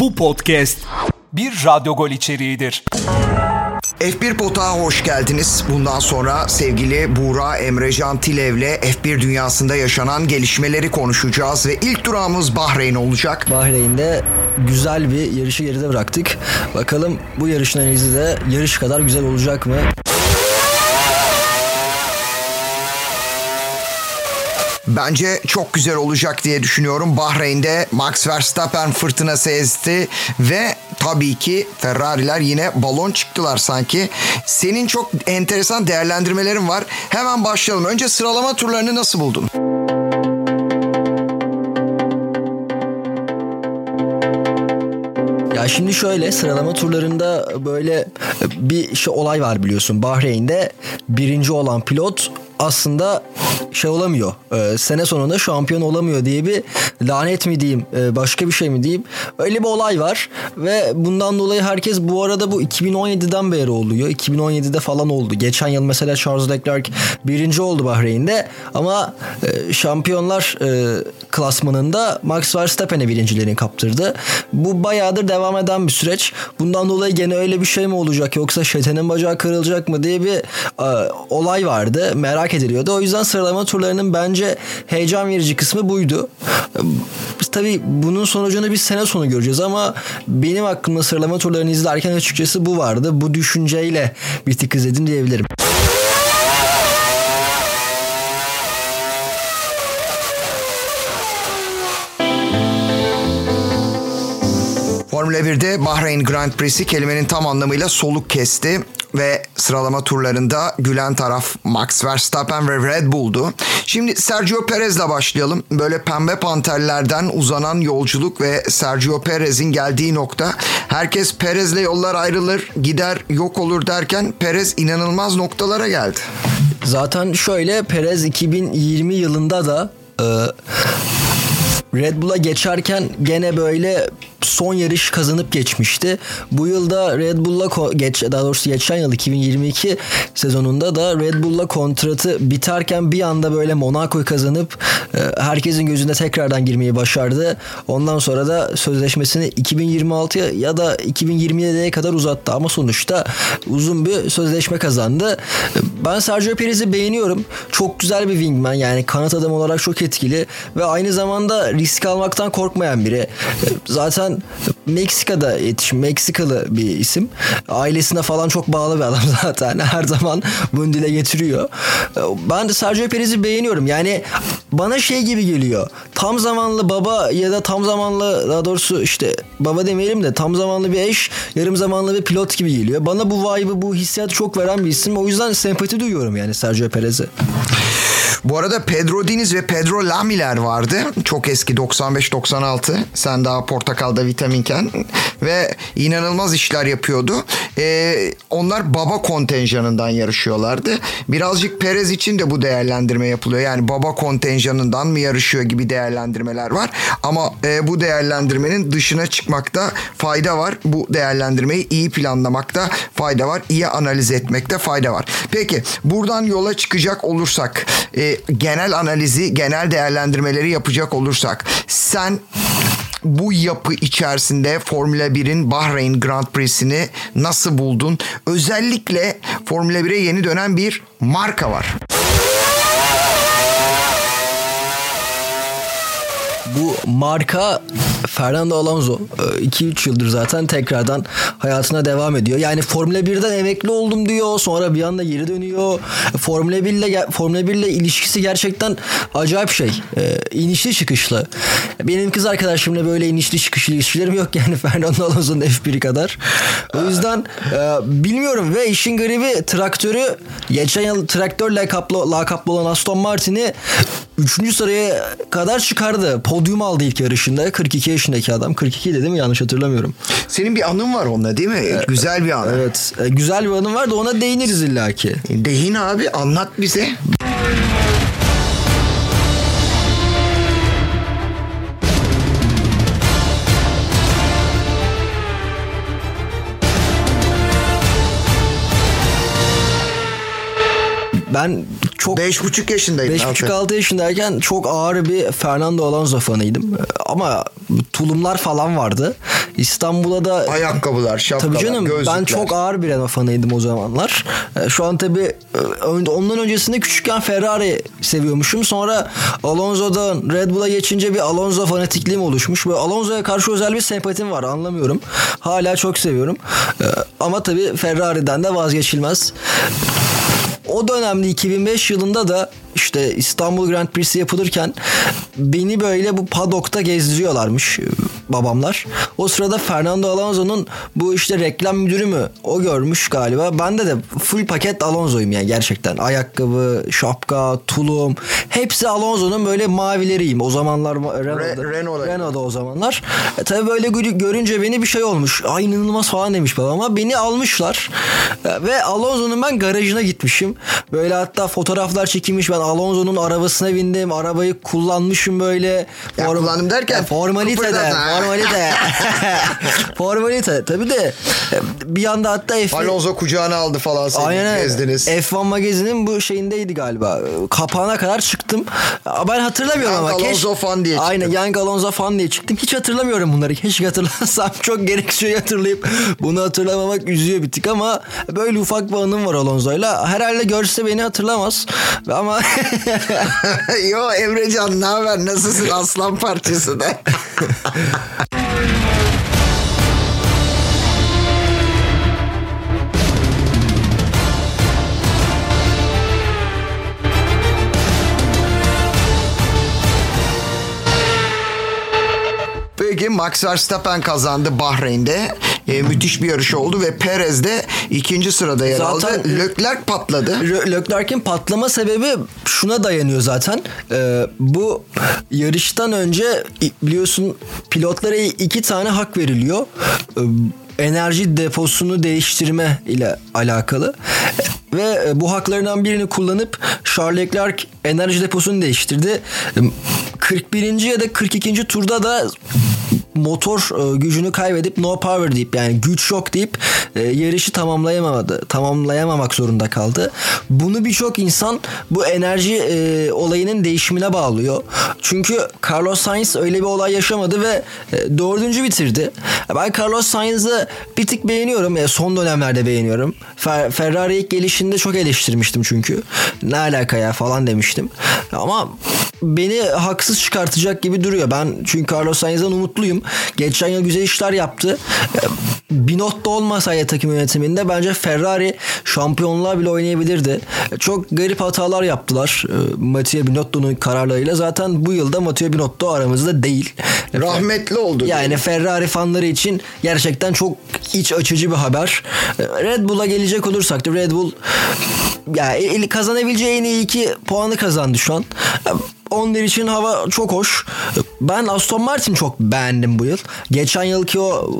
Bu podcast bir radyo gol içeriğidir. F1 Pot'a hoş geldiniz. Bundan sonra sevgili Buğra Emrecan Tilev'le F1 dünyasında yaşanan gelişmeleri konuşacağız ve ilk durağımız Bahreyn olacak. Bahreyn'de güzel bir yarışı geride bıraktık. Bakalım bu yarışın analizi de yarış kadar güzel olacak mı? Bence çok güzel olacak diye düşünüyorum. Bahreyn'de Max Verstappen fırtınası esti ve tabii ki Ferrari'ler yine balon çıktılar sanki. Senin çok enteresan değerlendirmelerin var. Hemen başlayalım. Önce sıralama turlarını nasıl buldun? Ya şimdi şöyle, sıralama turlarında böyle bir olay var biliyorsun. Bahreyn'de birinci olan pilot aslında olamıyor. Sene sonunda şampiyon olamıyor diye bir lanet mi diyeyim, başka bir şey mi diyeyim, öyle bir olay var ve bundan dolayı herkes, bu arada bu 2017'den beri oluyor. 2017'de falan oldu. Geçen yıl mesela Charles Leclerc birinci oldu Bahreyn'de ama şampiyonlar klasmanında Max Verstappen'e birinciliğini kaptırdı. Bu bayağıdır devam eden bir süreç. Bundan dolayı gene öyle bir şey mi olacak, yoksa şeytanın bacağı kırılacak mı diye bir olay vardı. Merak ediliyordu. O yüzden sıralama turlarının bence heyecan verici kısmı buydu. Tabii bunun sonucunu biz sene sonu göreceğiz ama benim aklımda sıralama turlarını izlerken açıkçası bu vardı. Bu düşünceyle bir tık izledim diyebilirim. Formula 1'de Bahreyn Grand Prix'si kelimenin tam anlamıyla soluk kesti. Ve sıralama turlarında gülen taraf Max Verstappen ve Red Bull'du. Şimdi Sergio Perez'le başlayalım. Böyle pembe panterlerden uzanan yolculuk ve Sergio Perez'in geldiği nokta. Herkes Perez'le yollar ayrılır, gider, yok olur derken Perez inanılmaz noktalara geldi. Zaten şöyle, Perez 2020 yılında da Red Bull'a geçerken gene böyle son yarış kazanıp geçmişti. Bu yılda Red Bull'la geçen yıl 2022 sezonunda da Red Bull'la kontratı biterken bir anda böyle Monaco'yu kazanıp herkesin gözünde tekrardan girmeyi başardı. Ondan sonra da sözleşmesini 2026 ya da 2027'ye kadar uzattı ama sonuçta uzun bir sözleşme kazandı. Ben Sergio Perez'i beğeniyorum. Çok güzel bir wingman, yani kanat adam olarak çok etkili ve aynı zamanda risk almaktan korkmayan biri. Zaten Meksika'da yetişmiş, Meksikalı bir isim. Ailesine falan çok bağlı bir adam zaten. Her zaman bunu dile getiriyor. Ben de Sergio Perez'i beğeniyorum. Yani bana gibi geliyor. Tam zamanlı baba ya da tam zamanlı, daha doğrusu işte baba demeyelim de tam zamanlı bir eş, yarım zamanlı bir pilot gibi geliyor. Bana bu vibe'ı, bu hissiyatı çok veren bir isim. O yüzden sempati duyuyorum yani Sergio Perez'e. Bu arada Pedro Diniz ve Pedro Lamiler vardı. Çok eski, 95-96. Sen daha portakalda vitaminken. Ve inanılmaz işler yapıyordu. Onlar baba kontenjanından yarışıyorlardı. Birazcık Perez için de bu değerlendirme yapılıyor. Yani baba kontenjanından mı yarışıyor gibi değerlendirmeler var. Ama bu değerlendirmenin dışına çıkmakta fayda var. Bu değerlendirmeyi iyi planlamakta fayda var. İyi analiz etmekte fayda var. Peki buradan yola çıkacak olursak, genel analizi, genel değerlendirmeleri yapacak olursak, sen bu yapı içerisinde Formula 1'in Bahreyn Grand Prix'sini nasıl buldun? Özellikle Formula 1'e yeni dönen bir marka var. Bu marka Fernando Alonso 2-3 yıldır zaten tekrardan hayatına devam ediyor. Yani Formula 1'den emekli oldum diyor. Sonra bir anda geri dönüyor. Formula 1'le ilişkisi gerçekten acayip inişli çıkışlı. Benim kız arkadaşımla böyle inişli çıkışlı ilişkilerim yok. Yani Fernando Alonso'nun F1'i kadar. O yüzden bilmiyorum ve işin garibi traktörü, geçen yıl traktörle lakaplı olan Aston Martin'i 3. sıraya kadar çıkardı. Podyum aldı ilk yarışında. 42 yaşındaki adam. 42 değil mi? Yanlış hatırlamıyorum. Senin bir anın var onunla değil mi? Güzel bir anı. Evet. Güzel bir anım var da ona değiniriz illaki. Değin abi. Anlat bize. Ben 5,5 yaşındaydım. 5,5-6 yaşındayken çok ağır bir Fernando Alonso fanıydım. Ama tulumlar falan vardı. İstanbul'a da... Ayakkabılar, şapkalar, tabii canım, gözlükler. Ben çok ağır bir Renault fanıydım o zamanlar. Şu an tabii ondan öncesinde küçükken Ferrari seviyormuşum. Sonra Alonso'dan Red Bull'a geçince bir Alonso fanatikliğim oluşmuş. Böyle Alonso'ya karşı özel bir sempatim var, anlamıyorum. Hala çok seviyorum. Ama tabii Ferrari'den de vazgeçilmez. O dönemde 2005 yılında da işte İstanbul Grand Prix'si yapılırken beni böyle bu padokta gezdiriyorlarmış babamlar. O sırada Fernando Alonso'nun bu işte reklam müdürü mü, o görmüş galiba. Bende de full paket Alonso'yum yani gerçekten. Ayakkabı, şapka, tulum, hepsi Alonso'nun böyle mavileriyim. O zamanlar Renault'da o zamanlar. Tabii böyle görünce beni bir şey olmuş. Ay inanılmaz falan demiş babama. Beni almışlar ve Alonso'nun ben garajına gitmişim. Böyle hatta fotoğraflar çekilmiş. Ben Alonso'nun arabasına bindim. Arabayı kullanmışım böyle. Ya, kullandım derken? Formalite. Tabii de bir anda hatta Alonso kucağına aldı falan. Seni aynen, gezdiniz. F1 magazinin bu şeyindeydi galiba. Kapağına kadar çıktım. Ben hatırlamıyorum Young ama. Alonso fan diye çıktım. Aynen. Young Alonso fan diye çıktım. Hiç hatırlamıyorum bunları. Hiç hatırlasam çok gereksiz hatırlayıp bunu hatırlamamak üzüyor bir tık ama böyle ufak bir anım var Alonso'yla. Herhalde görse beni hatırlamaz. Ama yo Emrecan, ne haber? Nasılsın aslan parçası da? Max Verstappen kazandı Bahreyn'de. Müthiş bir yarış oldu ve Perez de ikinci sırada yer aldı. Leclerc patladı. Leclerc'in patlama sebebi şuna dayanıyor zaten. Bu yarıştan önce biliyorsun pilotlara 2 tane hak veriliyor. Enerji deposunu değiştirme ile alakalı. Ve bu haklarından birini kullanıp Charles Leclerc enerji deposunu değiştirdi. 41. ya da 42. turda da motor gücünü kaybedip no power deyip, yani güç yok deyip yarışı tamamlayamadı. Tamamlayamamak zorunda kaldı. Bunu birçok insan bu enerji olayının değişimine bağlıyor. Çünkü Carlos Sainz öyle bir olay yaşamadı ve 4. bitirdi. Ben Carlos Sainz'ı bir tık beğeniyorum. Son dönemlerde beğeniyorum. Ferrari ilk gelişinde çok eleştirmiştim çünkü. Ne alaka ya falan demiştim. Ama beni haksız çıkartacak gibi duruyor. Ben çünkü Carlos Sainz'dan umutluyum. Geçen yıl güzel işler yaptı. Binotto olmasaydı takım yönetiminde bence Ferrari şampiyonluğa bile oynayabilirdi. Çok garip hatalar yaptılar Mattia Binotto'nun kararlarıyla. Zaten bu yılda Mattia Binotto aramızda değil. Rahmetli oldu. Yani Ferrari fanları için gerçekten çok iç açıcı bir haber. Red Bull'a gelecek olursak da Red Bull ya kazanabileceği en iyi 2 puanı kazandı şu an. Onlar için hava çok hoş. Ben Aston Martin çok beğendim bu yıl. Geçen yılki o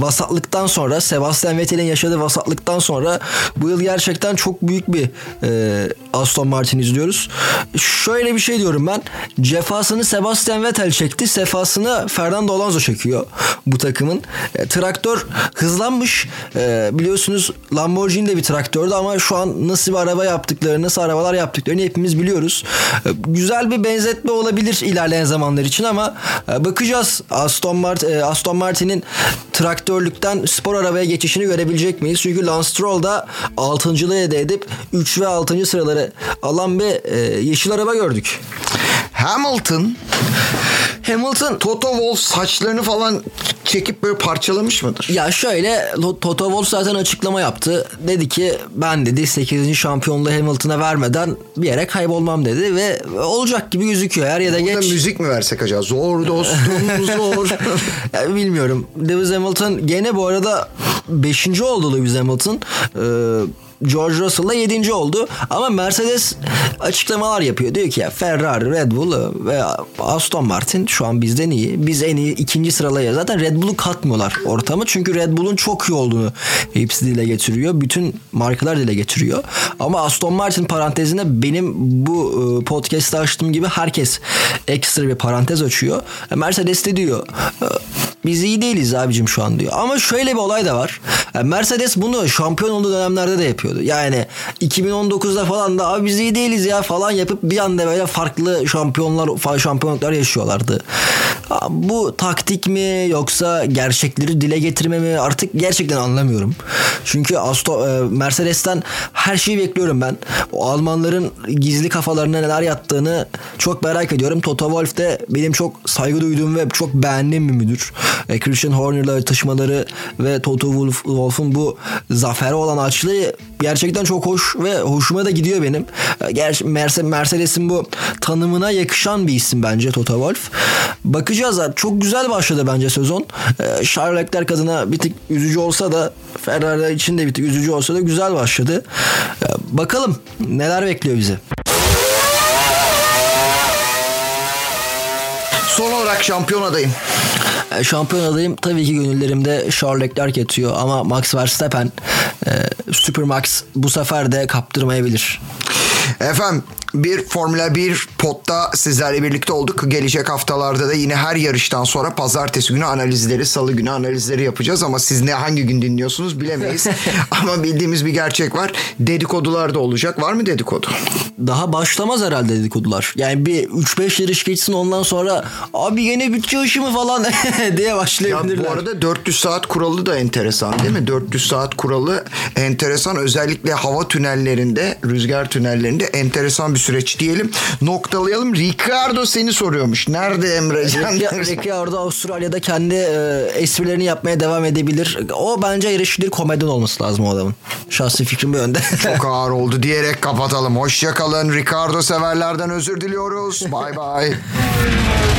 vasatlıktan sonra, Sebastian Vettel'in yaşadığı vasatlıktan sonra bu yıl gerçekten çok büyük bir Aston Martin izliyoruz. Şöyle bir şey diyorum ben. Cefasını Sebastian Vettel çekti. Sefasını Fernando Alonso çekiyor bu takımın. Traktör hızlanmış. Biliyorsunuz Lamborghini de bir traktördü ama şu an nasıl bir araba yaptıklarını, nasıl arabalar yaptıklarını hepimiz biliyoruz. Güzel bir benzetme olabilir ilerleyen zamanlar için ama bakacağız Aston Martin'in traktörlükten spor arabaya geçişini görebilecek miyiz? Çünkü Lance Troll da 6.'lığı elde edip 3 ve 6. sıraları alan bir yeşil araba gördük. Hamilton Toto Wolff saçlarını falan çekip böyle parçalamış mıdır? Ya şöyle, Toto Wolff zaten açıklama yaptı. Dedi ki ben dedi 8. şampiyonluğu Hamilton'a vermeden bir yere kaybolmam dedi ve olacak gibi gözüküyor. Her ya da geç. Burada müzik mi versek acaba? Zor dostum zor. Yani bilmiyorum. Lewis Hamilton gene bu arada 5. oldu Lewis Hamilton. George Russell'la 7. oldu. Ama Mercedes açıklamalar yapıyor. Diyor ki ya Ferrari, Red Bull ve Aston Martin şu an bizden iyi. Biz en iyi 2. sıralayız. Zaten Red Bull'u katmıyorlar ortama. Çünkü Red Bull'un çok iyi olduğunu hepsi dile getiriyor. Bütün markalar dile getiriyor. Ama Aston Martin parantezine benim bu podcast'ta açtığım gibi herkes ekstra bir parantez açıyor. Mercedes de diyor Biz iyi değiliz abicim şu an diyor. Ama şöyle bir olay da var. Yani Mercedes bunu şampiyon olduğu dönemlerde de yapıyordu. Yani 2019'da falan da abi biz iyi değiliz ya falan yapıp bir anda böyle farklı şampiyonluklar yaşıyorlardı. Bu taktik mi yoksa gerçekleri dile getirme mi artık gerçekten anlamıyorum. Çünkü Mercedes'ten her şeyi bekliyorum ben. O Almanların gizli kafalarına neler yattığını çok merak ediyorum. Toto Wolff de benim çok saygı duyduğum ve çok beğendiğim bir müdür. Christian Horner'la atışmaları ve Toto Wolff'un bu zafere olan açlığı gerçekten çok hoş ve hoşuma da gidiyor benim. Gerçi Mercedes'in bu tanımına yakışan bir isim bence Toto Wolff. Bakacağız abi. Çok güzel başladı bence sezon. Charles Leclerc adına bir tık üzücü olsa da Ferrari için de bir tık üzücü olsa da güzel başladı. Bakalım neler bekliyor bizi. Son olarak şampiyon adayım. Şampiyon adayım tabii ki gönüllerimde Charles Leclerc yatıyor ama Max Verstappen Supermax bu sefer de kaptırmayabilir. Efendim bir Formula 1 podda sizlerle birlikte olduk. Gelecek haftalarda da yine her yarıştan sonra pazartesi günü analizleri, salı günü analizleri yapacağız. Ama siz ne hangi gün dinliyorsunuz bilemeyiz. Ama bildiğimiz bir gerçek var. Dedikodular da olacak. Var mı dedikodu? Daha başlamaz herhalde dedikodular. Yani bir 3-5 yarış geçsin ondan sonra abi yine bütçe işi mi falan diye başlayabilirler. Ya bu arada 400 saat kuralı da enteresan değil mi? 400 saat kuralı enteresan. Özellikle hava tünellerinde, rüzgar tünellerinde enteresan bir süreç diyelim. Noktalayalım. Ricardo seni soruyormuş. Nerede Emrecan? Ricardo Avustralya'da kendi esprilerini yapmaya devam edebilir. O bence erişilir komedyen olması lazım o adamın. Şahsi fikrim bu yönde. Çok ağır oldu diyerek kapatalım. Hoşça kalın. Ricardo severlerden özür diliyoruz. Bye bye.